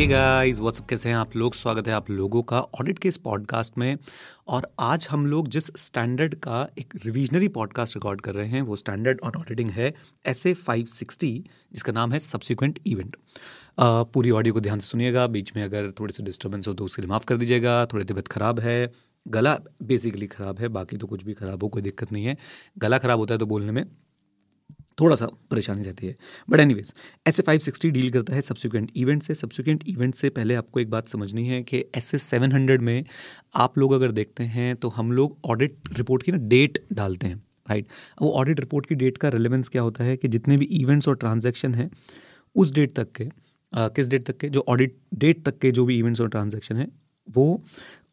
Hey guys what's up, कैसे हैं आप लोग। स्वागत है आप लोगों का ऑडिट के इस पॉडकास्ट में। और आज हम लोग जिस स्टैंडर्ड का एक रिविजनरी पॉडकास्ट रिकॉर्ड कर रहे हैं वो स्टैंडर्ड ऑन ऑडिटिंग है SA 560, जिसका नाम है सब्सिक्वेंट इवेंट। पूरी ऑडियो को ध्यान से सुनिएगा, बीच में अगर थोड़ी सी डिस्टर्बेंस हो तो उसके लिए माफ़ कर दीजिएगा। थोड़ी तबीयत ख़राब है, गला बेसिकली ख़राब है, बाकी तो कुछ भी ख़राब हो कोई दिक्कत नहीं है। गला ख़राब होता है तो बोलने में थोड़ा सा परेशानी रहती है, बट एनीवेज SA 560 डील करता है सब्सिक्वेंट इवेंट से। सब्सिक्वेंट इवेंट से पहले आपको एक बात समझनी है कि SA 700 में आप लोग अगर देखते हैं तो हम लोग ऑडिट रिपोर्ट की ना डेट डालते हैं, राइट। वो ऑडिट रिपोर्ट की डेट का रिलेवेंस क्या होता है कि जितने भी इवेंट्स और ट्रांजैक्शन हैं उस डेट तक के किस डेट तक के जो ऑडिट डेट तक के जो भी इवेंट्स और ट्रांजैक्शन हैं वो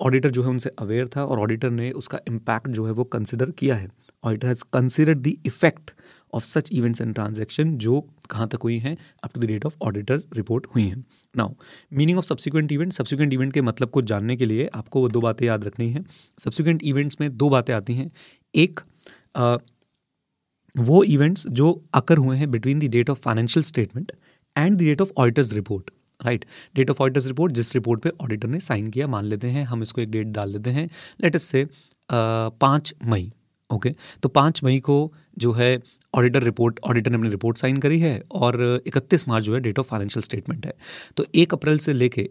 ऑडिटर जो है उनसे अवेयर था और ऑडिटर ने उसका इम्पैक्ट जो है वो कंसिडर किया है। Auditor has considered the effect of such events and transaction जो कहाँ तक हुई हैं up to the date of auditor's report हुई हैं। Now meaning of subsequent event. Subsequent event के मतलब को जानने के लिए आपको वो दो बातें याद रखनी है। सब्सिक्वेंट इवेंट्स में दो बातें आती हैं। एक वो इवेंट्स जो अकर हुए हैं between the date of financial statement and the date of auditor's report, right. Date of auditor's report जिस रिपोर्ट पे ऑडिटर ने साइन किया, मान लेते हैं हम इसको एक डेट डाल लेते हैं, लेट अस से 5 मई, ओके। तो 5 मई को जो है ऑडिटर ने अपनी रिपोर्ट साइन करी है और 31 मार्च जो है डेट ऑफ फाइनेंशियल स्टेटमेंट है। तो 1 अप्रैल से लेके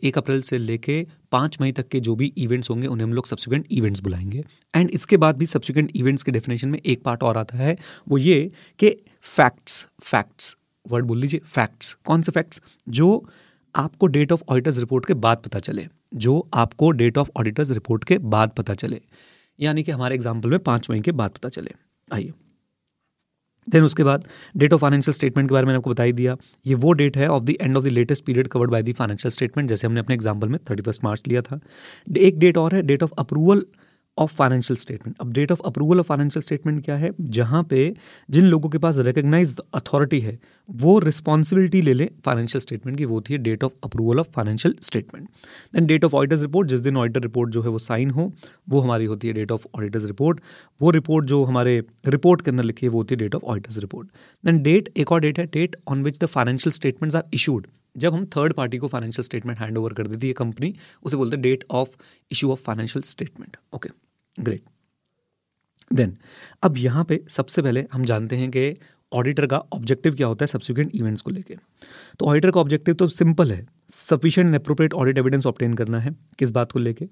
5 मई तक के जो भी इवेंट्स होंगे उन्हें हम लोग सब्सिक्वेंट इवेंट्स बुलाएंगे। एंड इसके बाद भी सब्सिक्वेंट इवेंट्स के डेफिनेशन में एक पार्ट और आता है, वो ये कि फैक्ट्स वर्ड बोल लीजिए, फैक्ट्स। कौन से फैक्ट्स? जो आपको डेट ऑफ ऑडिटर्स रिपोर्ट के बाद पता चले, यानी कि हमारे एग्जाम्पल में 5 मई के बाद पता चले। आइए देन उसके बाद डेट ऑफ फाइनेंशियल स्टेटमेंट के बारे में मैंने आपको बता ही दिया। ये वो डेट है of the end of the latest period covered by the financial statement, जैसे हमने अपने एग्जाम्पल में 31 मार्च लिया था। एक डेट और है, date of approval of financial statement. अब date of approval of financial statement क्या है? जहाँ पे जिन लोगों के पास रिकग्नाइज्ड अथॉरिटी है वो रिस्पॉन्सिबिलिटी ले लें फाइनेंशियल स्टेटमेंट की, वो थी date of approval of financial statement. Then date of auditor's report, जिस दिन ऑडिटर रिपोर्ट जो है वो साइन हो, वो हमारी होती है डेट ऑफ ऑडिटर्स रिपोर्ट। वो रिपोर्ट जो हमारे रिपोर्ट के अंदर लिखी है वो होती है date of auditor's report. Then date, एक और डेट है, date on which the financial statements are issued. जब हम थर्ड पार्टी को फाइनेंशियल स्टेटमेंट हैंड ओवर कर देती है कंपनी, उसे बोलते हैं date of issue of financial statement, okay great. Then अब यहाँ पे सबसे पहले हम जानते हैं कि ऑडिटर का ऑब्जेक्टिव क्या होता है सब्सिक्वेंट इवेंट्स को लेके। तो ऑडिटर का ऑब्जेक्टिव तो सिंपल है, sufficient and appropriate audit evidence obtain करना है। किस बात को लेके?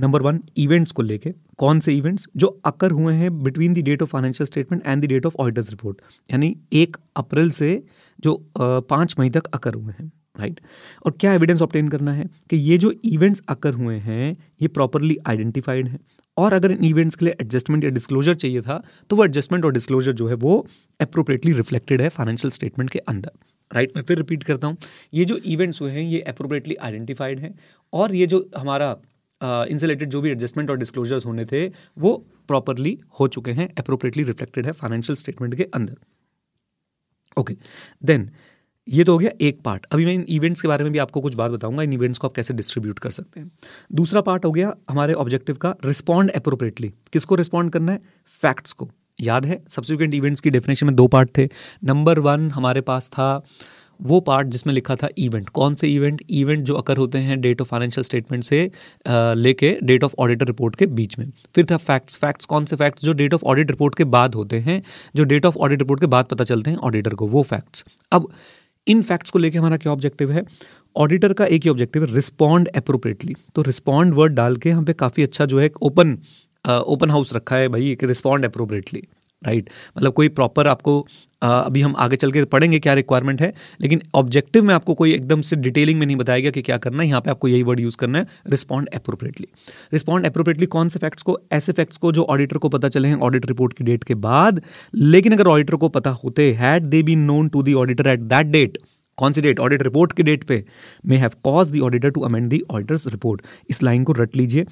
नंबर वन, इवेंट्स को लेके। कौन से इवेंट्स? जो अकर हुए हैं between the date of financial statement and the date of auditor's report, यानी 1 अप्रैल से जो 5 मई तक अकर हुए हैं, राइट। और क्या एविडेंस ऑब्टेन करना है कि ये जो इवेंट्स अकर हुए हैं ये प्रॉपरली आइडेंटिफाइड हैं, और अगर इन इवेंट्स के लिए एडजस्टमेंट या डिस्क्लोजर चाहिए था तो वो एडजस्टमेंट और डिस्क्लोजर जो है वो एप्रोप्रिएटली रिफ्लेक्टेड है फाइनेंशियल स्टेटमेंट के अंदर, राइट। मैं फिर रिपीट करता हूँ, ये जो इवेंट्स हुए हैं ये एप्रोप्रिएटली आइडेंटिफाइड हैं और ये जो हमारा इनसे रिलेटेड जो भी एडजस्टमेंट और डिस्क्लोजर्स होने थे वो प्रॉपरली हो चुके हैं, एप्रोप्रिएटली रिफ्लेक्टेड है फाइनेंशियल स्टेटमेंट के अंदर, ओके। देन ये तो हो गया एक पार्ट। अभी मैं इन इवेंट्स के बारे में भी आपको कुछ बात बताऊंगा, इन इवेंट्स को आप कैसे डिस्ट्रीब्यूट कर सकते हैं। दूसरा पार्ट हो गया हमारे ऑब्जेक्टिव का, रिस्पॉन्ड एप्रोप्रिएटली। किसको रिस्पॉन्ड करना है? फैक्ट्स को। याद है सब्सिक्वेंट इवेंट्स की डेफिनेशन में दो पार्ट थे। नंबर वन हमारे पास था वो पार्ट जिसमें लिखा था इवेंट। कौन से इवेंट? इवेंट जो अकर होते हैं डेट ऑफ फाइनेंशियल स्टेटमेंट से लेके डेट ऑफ ऑडिट रिपोर्ट के बीच में। फिर था फैक्ट्स। फैक्ट्स कौन से फैक्ट्स? जो डेट ऑफ ऑडिट रिपोर्ट के बाद होते हैं, जो डेट ऑफ ऑडिट रिपोर्ट के बाद पता चलते हैं ऑडिटर को, वो फैक्ट्स। अब इन फैक्ट्स को लेके हमारा क्या ऑब्जेक्टिव है? ऑडिटर का एक ही ऑब्जेक्टिव है, रिस्पॉन्ड एप्रोप्रिएटली। तो रिस्पॉन्ड वर्ड डाल के हम पे काफ़ी अच्छा जो है एक ओपन हाउस रखा है भाई, कि रिस्पॉन्ड एप्रोप्रिएटली, राइट। मतलब कोई प्रॉपर आपको अभी हम आगे चल के पढ़ेंगे क्या रिक्वायरमेंट है, लेकिन ऑब्जेक्टिव में आपको कोई एकदम से डिटेलिंग में नहीं बताया गया कि क्या करना है। यहाँ पे आपको यही वर्ड यूज़ करना है, रिस्पॉन्ड एप्रोप्रिएटली। रिस्पॉन्ड एप्रोप्रिएटली कौन से फैक्ट्स को? ऐसे फैक्ट्स को जो ऑडिटर को पता चले हैं ऑडिट रिपोर्ट की डेट के बाद, लेकिन अगर ऑडिटर को पता होते, had they been known to the auditor at that date, कौन सी डेट? ऑडिट रिपोर्ट की डेट पे, may have cause the auditor to amend the auditor's report. इस लाइन को रट लीजिए,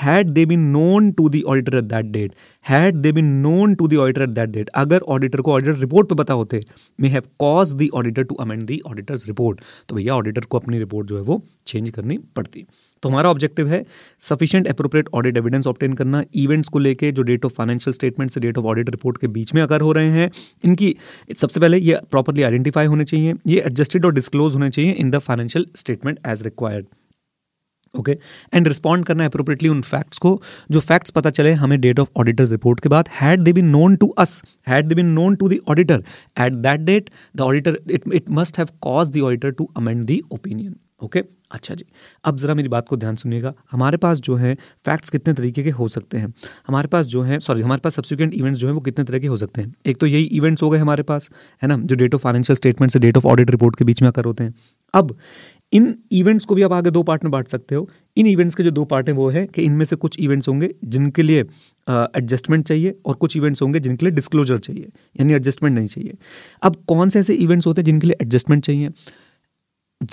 had they been known to the auditor at that date, अगर auditor को ऑडिटर रिपोर्ट पे पता होते, may have caused the auditor to amend the auditor's report, तो भैया ऑडिटर को अपनी रिपोर्ट जो है वो चेंज करनी पड़ती। तो हमारा ऑब्जेक्टिव है sufficient appropriate audit evidence obtain करना, इवेंट्स को लेके जो डेट ऑफ फाइनेंशियल स्टेटमेंट से डेट ऑफ ऑडिट रिपोर्ट के बीच में अगर हो रहे हैं, इनकी सबसे पहले ये प्रॉपरली आइडेंटिफाई होने चाहिए, ये एडजस्टेड और डिस्क्लोज होने चाहिए in the financial statement as required, okay, and respond करना अप्रोप्रिएटली उन फैक्ट्स को जो फैक्ट्स पता चले हमें डेट ऑफ ऑडिटर्स रिपोर्ट के बाद. Had they been known to us, had they been known to the auditor at that date, the auditor it must have cause the auditor to amend the opinion. Okay, अच्छा जी, अब ज़रा मेरी बात को ध्यान सुनिएगा. हमारे पास जो है फैक्ट्स कितने तरीके के हो सकते हैं, हमारे पास सब्सिक्वेंट इवेंट्स जो है वो कितने तरह के हो सकते हैं. एक तो यही इवेंट्स हो गए हमारे पास, है ना, जो डेट ऑफ फाइनेंशियल स्टेटमेंट से डेट ऑफ ऑडिट रिपोर्ट के बीच में आकर होते हैं. अब इन इवेंट्स को भी आप आगे दो पार्ट में बांट सकते हो. इन इवेंट्स के जो दो पार्ट हैं वो है कि इनमें से कुछ इवेंट्स होंगे जिनके लिए एडजस्टमेंट चाहिए और कुछ इवेंट्स होंगे जिनके लिए डिस्क्लोजर चाहिए, यानी एडजस्टमेंट नहीं चाहिए. अब कौन से ऐसे इवेंट्स होते हैं जिनके लिए एडजस्टमेंट चाहिए?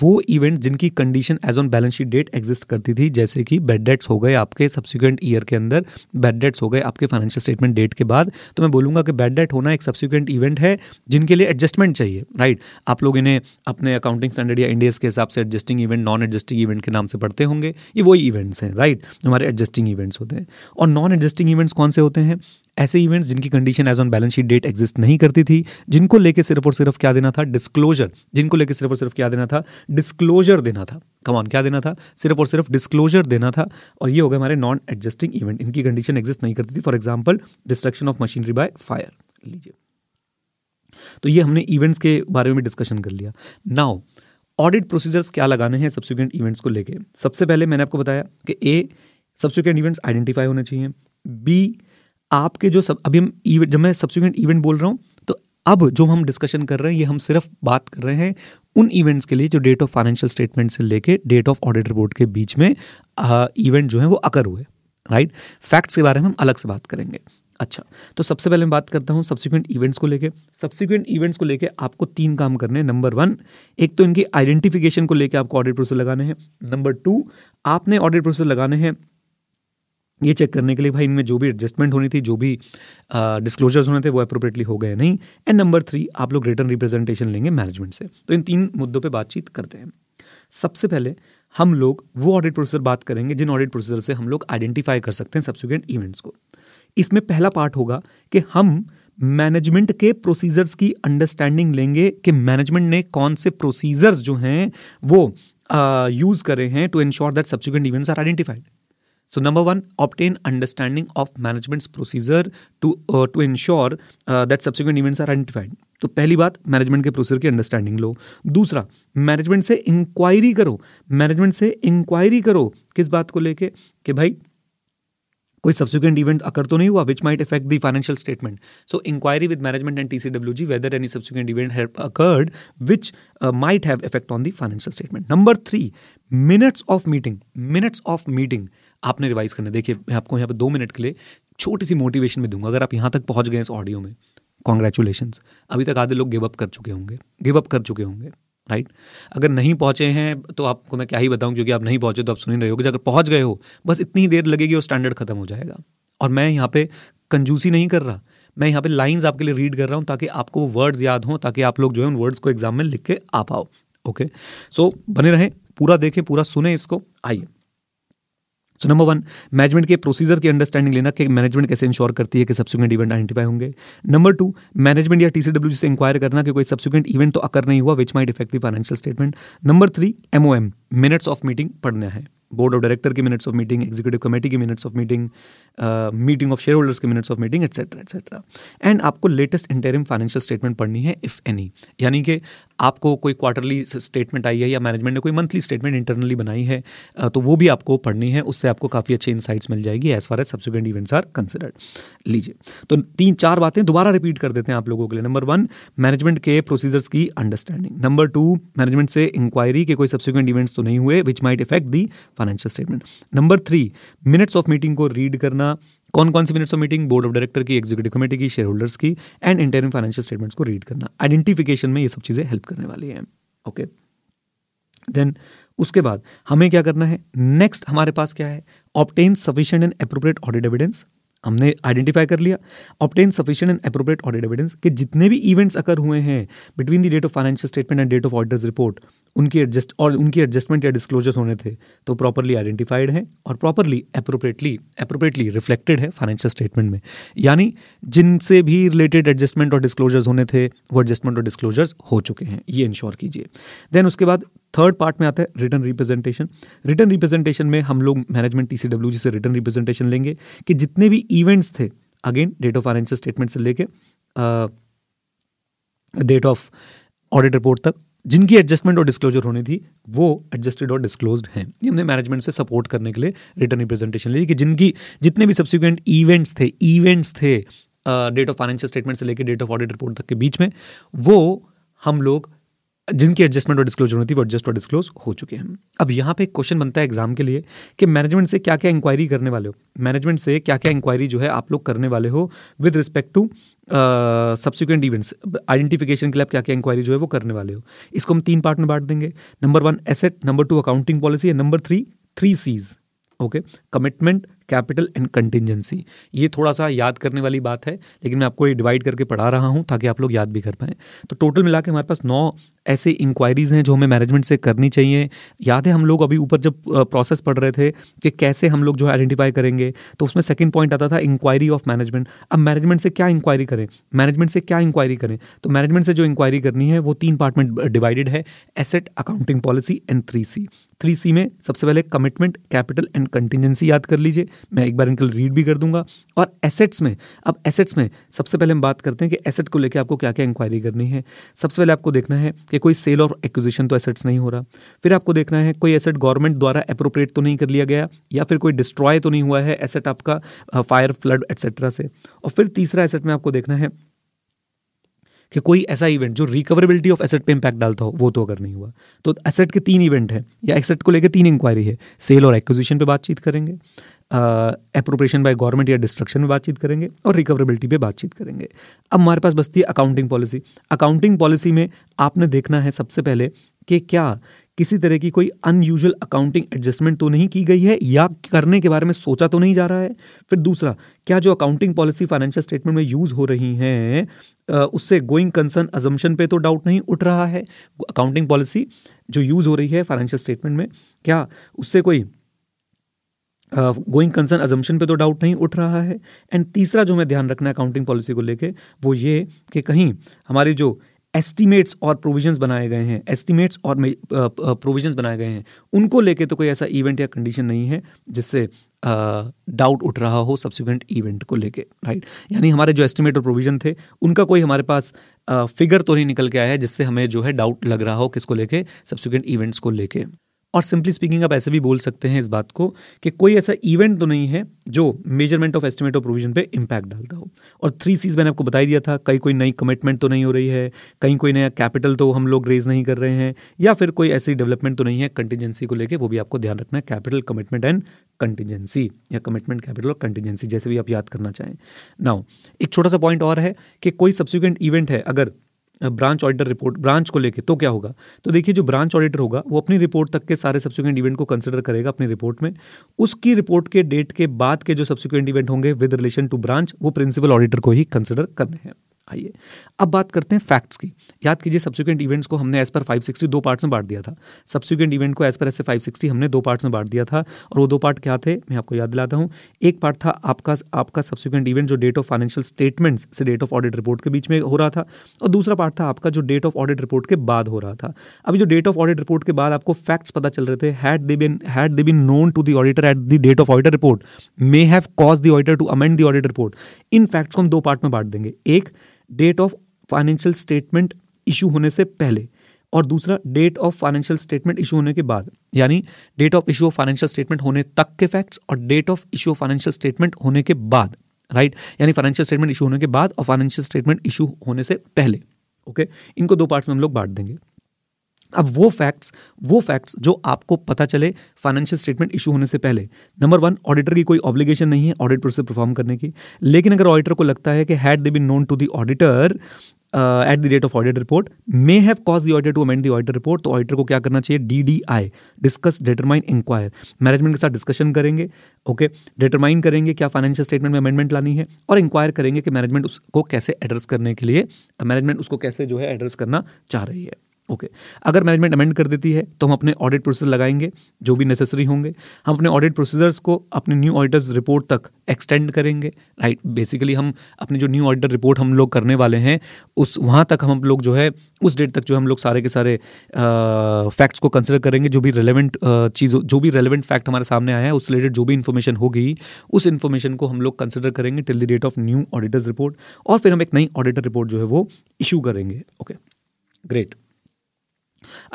वो इवेंट जिनकी condition as on balance sheet date exist करती थी, जैसे कि बैड डेट्स हो गए आपके सब्सिक्वेंट ईयर के अंदर, बैड डेट्स हो गए आपके फाइनेंशियल स्टेटमेंट डेट के बाद. तो मैं बोलूँगा कि बैड डेट होना एक सब्सिक्वेंट इवेंट है जिनके लिए एडजस्टमेंट चाहिए, राइट. आप लोग इन्हें अपने अकाउंटिंग स्टैंडर्ड या इंडियस के हिसाब से adjusting event, non adjusting event के नाम से पढ़ते होंगे. ये वही इवेंट्स हैं, राइट, हमारे एडजस्टिंग इवेंट्स होते हैं. और नॉन एडजस्टिंग इवेंट्स कौन से होते हैं? ऐसे इवेंट्स जिनकी condition as on balance sheet date exist नहीं करती थी, जिनको लेके सिर्फ और सिर्फ क्या देना था? डिस्क्लोजर. जिनको लेके सिर्फ और सिर्फ क्या देना था? डिस्क्लोजर देना था. कमान, क्या देना था? सिर्फ और सिर्फ डिस्क्लोजर देना था. और ये हो गए हमारे नॉन एडजस्टिंग इवेंट, इनकी कंडीशन एग्जिस्ट नहीं करती थी. For example, destruction of machinery by fire लीजिए. तो ये हमने इवेंट्स के बारे में डिस्कशन कर लिया. नाउ ऑडिट प्रोसीजर्स क्या लगाने हैं सब्सिक्वेंट इवेंट्स को लेके? सबसे पहले मैंने आपको बताया कि ए, सब्सिक्वेंट इवेंट्स आइडेंटिफाई होने चाहिए. बी, आपके जो जब मैं सब्सिक्वेंट इवेंट बोल रहा हूँ तो अब जो हम डिस्कशन कर रहे हैं ये हम सिर्फ बात कर रहे हैं उन इवेंट्स के लिए जो डेट ऑफ फाइनेंशियल स्टेटमेंट से लेके डेट ऑफ ऑडिट रिपोर्ट के बीच में इवेंट जो है वो अकर हुए, राइट. फैक्ट्स के बारे में हम अलग से बात करेंगे. अच्छा, तो सबसे पहले मैं बात करता हूँ सब्सिक्वेंट इवेंट्स को लेके. सब्सिक्वेंट इवेंट्स को लेके आपको तीन काम करने हैं. नंबर वन, एक तो इनकी आइडेंटिफिकेशन को लेके आपको ऑडिट प्रोसेस लगाने हैं. नंबर टू, आपने ऑडिट प्रोसेस लगाने हैं ये चेक करने के लिए भाई इनमें जो भी एडजस्टमेंट होनी थी, जो भी डिस्क्लोजर्स होने थे वो अप्रोप्रिएटली हो गए नहीं. एंड नंबर थ्री, आप लोग रिटर्न रिप्रेजेंटेशन लेंगे मैनेजमेंट से. तो इन तीन मुद्दों पे बातचीत करते हैं. सबसे पहले हम लोग वो ऑडिट प्रोसीजर बात करेंगे जिन ऑडिट प्रोसीजर से हम लोग आइडेंटिफाई कर सकते हैं सब्सिक्वेंट इवेंट्स को. इसमें पहला पार्ट होगा कि हम मैनेजमेंट के प्रोसीजर्स की अंडरस्टैंडिंग लेंगे कि मैनेजमेंट ने कौन से प्रोसीजर्स जो हैं वो यूज़ करे हैं to ensure that subsequent events are identified. So number one, obtain understanding of management's procedure to ensure that subsequent events are identified. तो पहली बात, मैनेजमेंट के प्रोसीजर की अंडरस्टैंडिंग लो. दूसरा, मैनेजमेंट से इंक्वायरी करो. किस बात को लेके कि भाई कोई सब्सिक्वेंट इवेंट अकर तो नहीं हुआ which might effect the financial statement. So inquiry with management and TCWG whether any subsequent event have occurred which might have effect on the financial statement. Number three, minutes of meeting आपने revise करने. देखिए, मैं आपको यहाँ पे 2 minute के लिए छोटी सी मोटिवेशन में दूंगा. अगर आप यहाँ तक पहुँच गए इस ऑडियो में, कॉन्ग्रेचुलेशंस. अभी तक आधे लोग गिव अप कर चुके होंगे, राइट. अगर नहीं पहुँचे हैं तो आपको मैं क्या ही बताऊँ, क्योंकि आप नहीं पहुँचे तो आप सुन ही रहे होगे. अगर पहुँच गए हो, बस इतनी देर लगेगी और स्टैंडर्ड खत्म हो जाएगा. और मैं यहाँ पे कंजूसी नहीं कर रहा, मैं यहाँ पे लाइन्स आपके लिए रीड कर रहा हूँ ताकि आपको वर्ड्स याद हों, ताकि आप लोग जो है उन वर्ड्स को एग्जाम में लिख के आ पाओ. ओके, सो बने रहें, पूरा देखें, पूरा सुने इसको. आइए, सो नंबर वन, मैनेजमेंट के प्रोसीजर की अंडरस्टैंडिंग लेना कि मैनेजमेंट कैसे इंश्योर करती है कि सब्सिक्वेंट इवेंट आइडेंटिफाई होंगे. नंबर टू, मैनेजमेंट या टीसीडब्ल्यूजी से इंक्वायर करना कि कोई सब्सिक्वेंट इवेंट तो अकर नहीं हुआ which might effect the financial statement. Number three, MOM, minutes of meeting पढ़ना है. बोर्ड ऑफ डायरेक्टर के minutes of meeting, executive committee के minutes of meeting, meeting of shareholders के minutes of meeting, etcetera etcetera. And आपको latest interim financial statement पढ़नी है, if any. यानी कि आपको कोई क्वार्टरली स्टेटमेंट आई है या मैनेजमेंट ने कोई मंथली स्टेटमेंट इंटरनली बनाई है, तो वो भी आपको पढ़नी है. उससे आपको काफ़ी अच्छे इंसाइट्स मिल जाएगी as far as subsequent events are considered. लीजिए, तो 3-4 बातें दोबारा रिपीट कर देते हैं आप लोगों के लिए. नंबर वन, मैनेजमेंट के प्रोसीजर्स की अंडरस्टैंडिंग. नंबर टू, मैनेजमेंट से इंक्वायरी कि कोई सब्सिक्वेंट इवेंट्स तो नहीं हुए which might effect the financial statement. Number three, minutes of meeting को रीड करना. कौन कौन सी minutes of meeting? Board of director की, एग्जीक्यूटिव कमेटी की, शेयर होल्डर्स की. एंड इंटरिम फाइनेंशियल स्टेटमेंट्स को रीड करना. आइडेंटिफिकेशन में ये सब चीज़ें हेल्प करने वाली हैं. ओके, देन उसके बाद हमें क्या करना है? नेक्स्ट हमारे पास क्या है? Obtain sufficient and appropriate audit evidence. हमने आइडेंटिफाई कर लिया. Obtain sufficient and appropriate audit evidence कि जितने भी इवेंट्स अकर हुए हैं between the date of financial statement and date of auditor's report, उनके एडजस्टमेंट या डिस्क्लोजर्स होने थे, तो प्रॉपरली आइडेंटिफाइड है और प्रॉपरली अप्रोप्रिएटली रिफ्लेक्टेड है फाइनेंशियल स्टेटमेंट में। यानी जिनसे भी रिलेटेड एडजस्टमेंट और डिस्क्लोजर्स होने थे वो एडजस्टमेंट और डिस्क्लोजर्स हो चुके हैं, ये इंश्योर कीजिए। देन उसके बाद थर्ड पार्ट में आता है रिटर्न रिप्रेजेंटेशन। रिटर्न रिप्रेजेंटेशन में हम लोग मैनेजमेंट टीसीडब्ल्यूजी से रिटर्न रिप्रेजेंटेशन लेंगे कि जितने भी इवेंट्स थे, again date of financial statement से लेके डेट ऑफ ऑडिट रिपोर्ट तक, जिनकी एडजस्टमेंट और डिस्क्लोजर होनी थी वो एडजस्टेड और डिस्क्लोज्ड हैं। ये हमने मैनेजमेंट से सपोर्ट करने के लिए रिटर्न रिप्रेजेंटेशन ली कि जिनकी जितने भी सब्सिक्वेंट इवेंट्स थे डेट ऑफ फाइनेंशियल स्टेटमेंट से लेकर डेट ऑफ ऑडिट रिपोर्ट तक के बीच में, वो हम लोग जिनकी एडजस्टमेंट और डिस्क्लोजर होनी थी वो एडजस्ट और डिस्क्लोज हो चुके हैं। अब यहाँ पे एक क्वेश्चन बनता है एग्जाम के लिए कि मैनेजमेंट से क्या क्या इंक्वायरी करने वाले हो, मैनेजमेंट से क्या क्या इंक्वायरी जो है आप लोग करने वाले हो with respect to subsequent events. Identification के लिए आप क्या क्या इंक्वायरी जो है वो करने वाले हो। इसको हम तीन पार्ट में बांट देंगे। Number 1 asset, number 2 accounting policy, number 3 सीज, okay, commitment, capital and contingency. ये थोड़ा सा याद करने वाली बात है, लेकिन मैं आपको ये डिवाइड करके पढ़ा रहा हूँ ताकि आप लोग याद भी कर पाएँ। तो टोटल मिला के हमारे पास 9 ऐसे इंक्वायरीज़ हैं जो हमें मैनेजमेंट से करनी चाहिए। याद है हम लोग अभी ऊपर जब प्रोसेस पढ़ रहे थे कि कैसे हम लोग जो है आइडेंटिफाई करेंगे, तो उसमें सेकंड पॉइंट आता था इंक्वायरी ऑफ मैनेजमेंट। अब मैनेजमेंट से क्या इंक्वायरी करें, तो मैनेजमेंट से जो इंक्वायरी करनी है वो 3 पार्ट में डिवाइडेड है, asset, accounting policy and 3C। 3C में सबसे पहले कमिटमेंट, कैपिटल एंड कंटिजेंसी याद कर लीजिए, मैं एक बार इनको रीड भी कर दूंगा। और एसेट्स में सबसे पहले हम बात करते हैं कि एसेट को लेकर आपको क्या क्या इंक्वायरी करनी है। सबसे पहले आपको देखना है कि कोई सेल और एक्विजिशन तो एसेट्स नहीं हो रहा, फिर आपको देखना है कोई एसेट गवर्नमेंट द्वारा एप्रोप्रिएट तो नहीं कर लिया गया या फिर कोई डिस्ट्रॉय तो नहीं हुआ है एसेट आपका फायर, फ्लड एटसेट्रा से। और फिर तीसरा एसेट में आपको देखना है कि कोई ऐसा इवेंट जो रिकवरेबिलिटी ऑफ एसेट पे इंपैक्ट डालता हो वो तो अगर नहीं हुआ। तो एसेट के 3 इवेंट है या एसेट को लेकर 3 इंक्वायरी है। सेल और एक्विजिशन पे बातचीत करेंगे, एप्रोप्रिएशन बाय गवर्नमेंट या डिस्ट्रक्शन में बातचीत करेंगे और रिकवरेबिलिटी पे बातचीत करेंगे। अब हमारे पास बचती है अकाउंटिंग पॉलिसी। अकाउंटिंग पॉलिसी में आपने देखना है सबसे पहले कि क्या किसी तरह की कोई अनयूजुअल अकाउंटिंग एडजस्टमेंट तो नहीं की गई है या करने के बारे में सोचा तो नहीं जा रहा है। फिर दूसरा, क्या जो अकाउंटिंग पॉलिसी फाइनेंशियल स्टेटमेंट में यूज़ हो रही हैं उससे गोइंग कंसर्न अजम्पशन पे तो डाउट नहीं उठ रहा है। अकाउंटिंग पॉलिसी जो यूज़ हो रही है फाइनेंशियल स्टेटमेंट में, क्या उससे कोई गोइंग कंसर्न अजम्पशन पे तो डाउट नहीं उठ रहा है। एंड तीसरा जो हमें ध्यान रखना है अकाउंटिंग पॉलिसी को लेके वो ये कि कहीं हमारे जो एस्टिमेट्स और प्रोविजंस बनाए गए हैं उनको लेके तो कोई ऐसा इवेंट या कंडीशन नहीं है जिससे डाउट उठ रहा हो सब्सिक्वेंट इवेंट को लेके, राइट। यानी हमारे जो एस्टिमेट और प्रोविजन थे उनका कोई हमारे पास फिगर तो नहीं निकल के आया है जिससे हमें जो है डाउट लग रहा हो किसको लेके, सब्सिक्वेंट इवेंट्स को लेके। और सिंपली स्पीकिंग आप ऐसे भी बोल सकते हैं इस बात को कि कोई ऐसा इवेंट तो नहीं है जो मेजरमेंट ऑफ एस्टिमेट और प्रोविजन पे इम्पैक्ट डालता हो। और 3 C's मैंने आपको बता दिया था, कहीं कोई नई कमिटमेंट तो नहीं हो रही है, कहीं कोई नया कैपिटल तो हम लोग रेज नहीं कर रहे हैं या फिर कोई ऐसी डेवलपमेंट तो नहीं है कंटिजेंसी को लेके, वो भी आपको ध्यान रखना है, कैपिटल, कमिटमेंट एंड कंटिजेंसी या कमिटमेंट, कैपिटल और कंटिजेंसी, जैसे भी आप याद करना चाहें। नाउ एक छोटा सा पॉइंट और है कि कोई सब्सिक्वेंट इवेंट है अगर ब्रांच ऑडिटर रिपोर्ट, ब्रांच को लेके, तो क्या होगा। तो देखिए जो ब्रांच ऑडिटर होगा वो अपनी रिपोर्ट तक के सारे सब्सिक्वेंट इवेंट को कंसिडर करेगा अपनी रिपोर्ट में। उसकी रिपोर्ट के डेट के बाद के जो सब्सिक्वेंट इवेंट होंगे विद रिलेशन टू ब्रांच वो प्रिंसिपल ऑडिटर को ही कंसिडर करने हैं। आइए अब बात करते हैं फैक्ट्स की। याद कीजिए सब्सिक्वेंट इवेंट्स को हमने एज पर 560 2 पार्ट्स में बांट दिया था। सब्सिक्वेंट इवेंट को एज पर एसए 560 हमने 2 पार्ट्स में बांट दिया था और वो 2 पार्ट क्या थे मैं आपको याद दिलाता हूँ। एक पार्ट था आपका सब्सिक्वेंट इवेंट जो डेट ऑफ फाइनेंशियल स्टेटमेंट्स से डेट ऑफ ऑडिट रिपोर्ट के बीच में हो रहा था और दूसरा पार्ट था आपका जो डेट ऑफ ऑडिट रिपोर्ट के बाद हो रहा था। अभी जो डेट ऑफ ऑडिट रिपोर्ट के बाद आपको फैक्ट्स पता चल रहे थे, had they been known to the auditor at the date of audit report may have cause the auditor to amend the audit report. इन फैक्ट्स को हम 2 पार्ट में बांट देंगे, एक date of financial statement issue होने से पहले और दूसरा date of financial statement issue होने के बाद, यानी date of issue of financial statement होने तक के फैक्ट्स और date of issue of financial statement होने के बाद, राइट। यानी फाइनेंशियल स्टेटमेंट इशू होने के बाद और फाइनेंशियल स्टेटमेंट इशू होने से पहले, ओके, इनको 2 पार्ट्स में हम लोग बांट देंगे। अब वो फैक्ट्स जो आपको पता चले फाइनेंशियल स्टेटमेंट इशू होने से पहले, नंबर 1 ऑडिटर की कोई ऑब्लिगेशन नहीं है ऑडिट प्रोसेस परफॉर्म करने की, लेकिन अगर ऑडिटर को लगता है कि had they been known to the auditor at the date of audit report may have cause the auditor to amend the audit report, तो ऑडिटर को क्या करना चाहिए, DDI, discuss, determine, inquire. Management के साथ डिस्कशन करेंगे, ओके, डिटरमाइन करेंगे क्या फाइनेंशियल स्टेटमेंट में अमेंडमेंट लानी है और इंक्वायर करेंगे कि मैनेजमेंट उसको कैसे एड्रेस करना चाह रही है, ओके, अगर मैनेजमेंट अमेंड कर देती है तो हम अपने ऑडिट प्रोसीजर लगाएंगे जो भी नेसेसरी होंगे। हम अपने ऑडिट प्रोसीजर्स को अपने न्यू ऑडिटर्स रिपोर्ट तक एक्सटेंड करेंगे, राइट। बेसिकली हम अपनी जो न्यू ऑडिटर रिपोर्ट हम लोग करने वाले हैं उस वहाँ तक हम लोग जो है उस डेट तक जो हम लोग सारे के सारे फैक्ट्स को कंसिडर करेंगे, जो भी रेलेवेंट चीज़ जो भी रेलेवेंट फैक्ट हमारे सामने आया है उस रिलेटेड जो भी इन्फॉर्मेशन होगी उस इन्फॉर्मेशन को हम लोग कंसिडर करेंगे till the date of new auditor's report, और फिर हम एक नई ऑडिटर रिपोर्ट जो है वो इशू करेंगे। Okay great.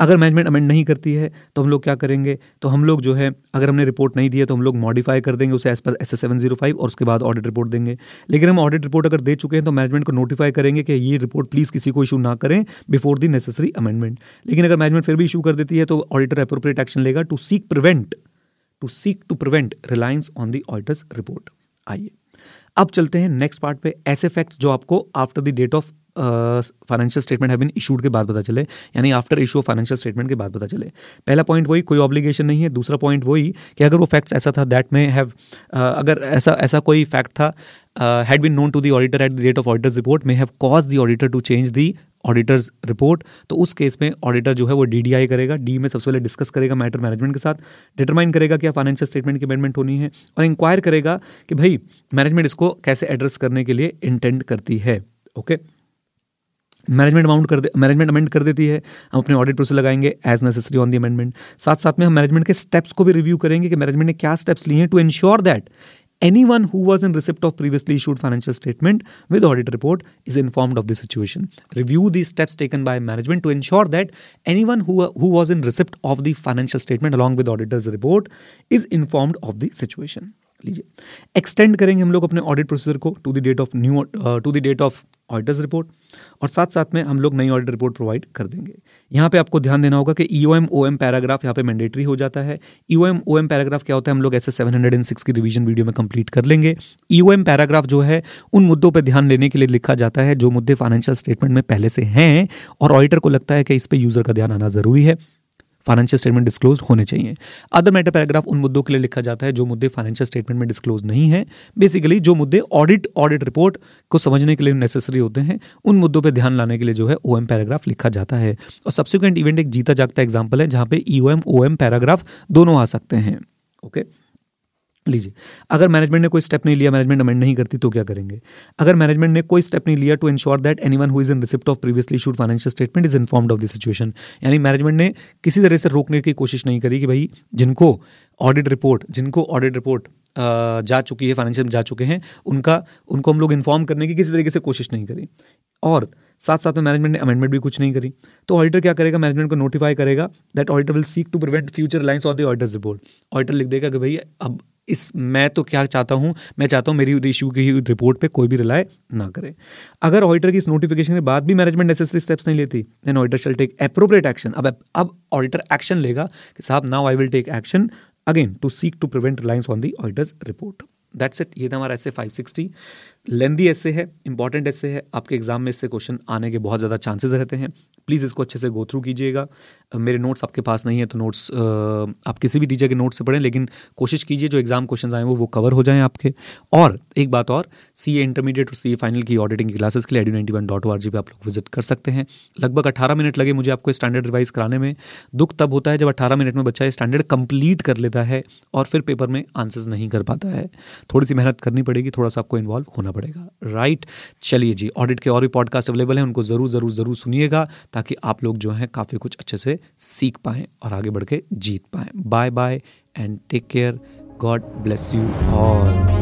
अगर मैनेजमेंट अमेंड नहीं करती है तो हम लोग क्या करेंगे, तो हम लोग जो है अगर हमने रिपोर्ट नहीं दी है तो हम लोग मॉडिफाई कर देंगे उसे एज पर SA 705 और उसके बाद ऑडिट रिपोर्ट देंगे। लेकिन हम ऑडिट रिपोर्ट अगर दे चुके हैं तो मैनेजमेंट को नोटिफाई करेंगे कि ये रिपोर्ट प्लीज़ किसी को इशू ना करें बिफोर द नेसेसरी अमेंडमेंट। लेकिन अगर मैनेजमेंट फिर भी इशू कर देती है तो ऑडिटर एप्रोप्रिएट एक्शन लेगा to seek to prevent reliance on the auditor's report. आइए अब चलते हैं नेक्स्ट पार्ट पे, ऐसे फैक्ट्स जो आपको after the date of financial statement have been issued के बाद पता चले, यानी after issue of financial statement के बाद पता चले। पहला पॉइंट वही, कोई ऑब्लिगेशन नहीं है। दूसरा पॉइंट वही कि अगर वो फैक्ट्स ऐसा था दैट में हैव, अगर ऐसा कोई फैक्ट था had been known to the auditor at the date of auditor's report may have cause the auditor to change the auditor's report, तो उस केस में ऑडिटर जो है वो DDI करेगा। डी में सबसे पहले डिस्कस करेगा मैटर मैनेजमेंट के साथ, डिटरमाइन करेगा कि फाइनेंशियल स्टेटमेंट की अमेंडमेंट होनी है, और इंक्वायर करेगा कि भाई मैनेजमेंट इसको कैसे एड्रेस करने के लिए इंटेंड करती है। ओके, मैनेजमेंट अमेंड कर देती है, हम अपने ऑडिट प्रोसेस लगाएंगे as necessary on the amendment. साथ साथ में हम मैनेजमेंट के स्टेप्स को भी रिव्यू करेंगे कि मैनेजमेंट ने क्या स्टेप्स लिए हैं to ensure that anyone who was in receipt of previously issued financial statement with audit report is informed of the situation. Review the steps taken by management to ensure that anyone who was in receipt of the financial statement along with auditor's report is informed of the situation. लीजिए, extend करेंगे हम लोग अपने audit procedure को to the date of auditor's report, और साथ साथ में हम लोग नई ऑडिट रिपोर्ट प्रोवाइड कर देंगे। यहाँ पे आपको ध्यान देना होगा कि EOM OM पैराग्राफ यहाँ पे मैंडेटरी हो जाता है। EOM OM पैराग्राफ क्या होता है, हम लोग SA 706 की रिवीजन वीडियो में कंप्लीट कर लेंगे। EOM पैराग्राफ जो है उन मुद्दों पे ध्यान देने के लिए लिखा जाता है जो मुद्दे फाइनेंशियल स्टेटमेंट में पहले से हैं और ऑडिटर को लगता है कि इस पे यूजर का ध्यान आना जरूरी है, फाइनेंशियल स्टेटमेंट डिस्क्लोज होने चाहिए। अदर मैटर पैराग्राफ उन मुद्दों के लिए लिखा जाता है जो मुद्दे फाइनेंशियल स्टेटमेंट में डिस्क्लोज नहीं है, बेसिकली जो मुद्दे ऑडिट रिपोर्ट को समझने के लिए नेसेसरी होते हैं उन मुद्दों पे ध्यान लाने के लिए जो है OM पैराग्राफ लिखा जाता है। और सब्सिक्वेंट इवेंट एक जीता जागता एग्जाम्पल है जहाँ पे EOM OM पैराग्राफ दोनों आ सकते हैं। ओके लीजिए, अगर मैनेजमेंट ने कोई स्टेप नहीं लिया, मैनेजमेंट अमेंड नहीं करती तो क्या करेंगे, अगर मैनेजमेंट ने कोई स्टेप नहीं लिया to ensure that anyone who is in receipt of previously issued financial statement is informed of the situation, यानी मैनेजमेंट ने किसी तरह से रोकने की कोशिश नहीं करी कि भाई जिनको ऑडिट रिपोर्ट जा चुकी है, फाइनेंशियल जा चुके हैं, उनको हम लोग इन्फॉर्म करने की किसी तरीके से कोशिश नहीं करी, और साथ साथ में मैनेजमेंट ने अमेंडमेंट भी कुछ नहीं करी, तो ऑडिटर क्या करेगा, मैनेजमेंट को नोटिफाई करेगा that auditor will seek to prevent future reliance on the auditor's report. Auditor लिख देगा कि भाई अब इस मैं तो क्या चाहता हूँ, मैं चाहता हूँ मेरी इशू की रिपोर्ट पे कोई भी रिलाय ना करे। अगर ऑडिटर की इस नोटिफिकेशन के बाद भी मैनेजमेंट नेसेसरी स्टेप्स नहीं लेती, then auditor shall take appropriate action. अब ऑडिटर एक्शन लेगा कि साहब now I will take action again to seek to prevent reliance on the auditor's report. That's it. ये था हमारा SA 560। लेंदी एसे है, इंपॉर्टेंट एसे है, आपके एग्जाम में इससे क्वेश्चन आने के बहुत ज़्यादा चांसेस रहते हैं। प्लीज़ इसको अच्छे से गो थ्रू कीजिएगा। मेरे नोट्स आपके पास नहीं है तो नोट्स आप किसी भी टीचर के नोट्स से पढ़ें, लेकिन कोशिश कीजिए जो एग्जाम क्वेश्चन आए वो कवर हो जाएं आपके। और एक बात और, CA इंटरमीडिएट और CA फाइनल की ऑडिटिंग की क्लासेस के लिए edu91.org पे आप लोग विजिट कर सकते हैं। लगभग 18 मिनट लगे मुझे आपको स्टैंडर्ड रिवाइज कराने में। दुख तब होता है जब 18 मिनट में बच्चा स्टैंडर्ड कंप्लीट कर लेता है और फिर पेपर में आंसर्स नहीं कर पाता है। थोड़ी सी मेहनत करनी पड़ेगी, थोड़ा सा आपको इन्वॉल्व होना पड़ेगा, राइट। चलिए जी, ऑडिट के और भी पॉडकास्ट अवेलेबल हैं, उनको ज़रूर ज़रूर ज़रूर सुनिएगा ताकि आप लोग जो हैं काफ़ी कुछ अच्छे से सीख पाएँ और आगे बढ़ के जीत पाएँ। Bye bye and take care. God bless you all.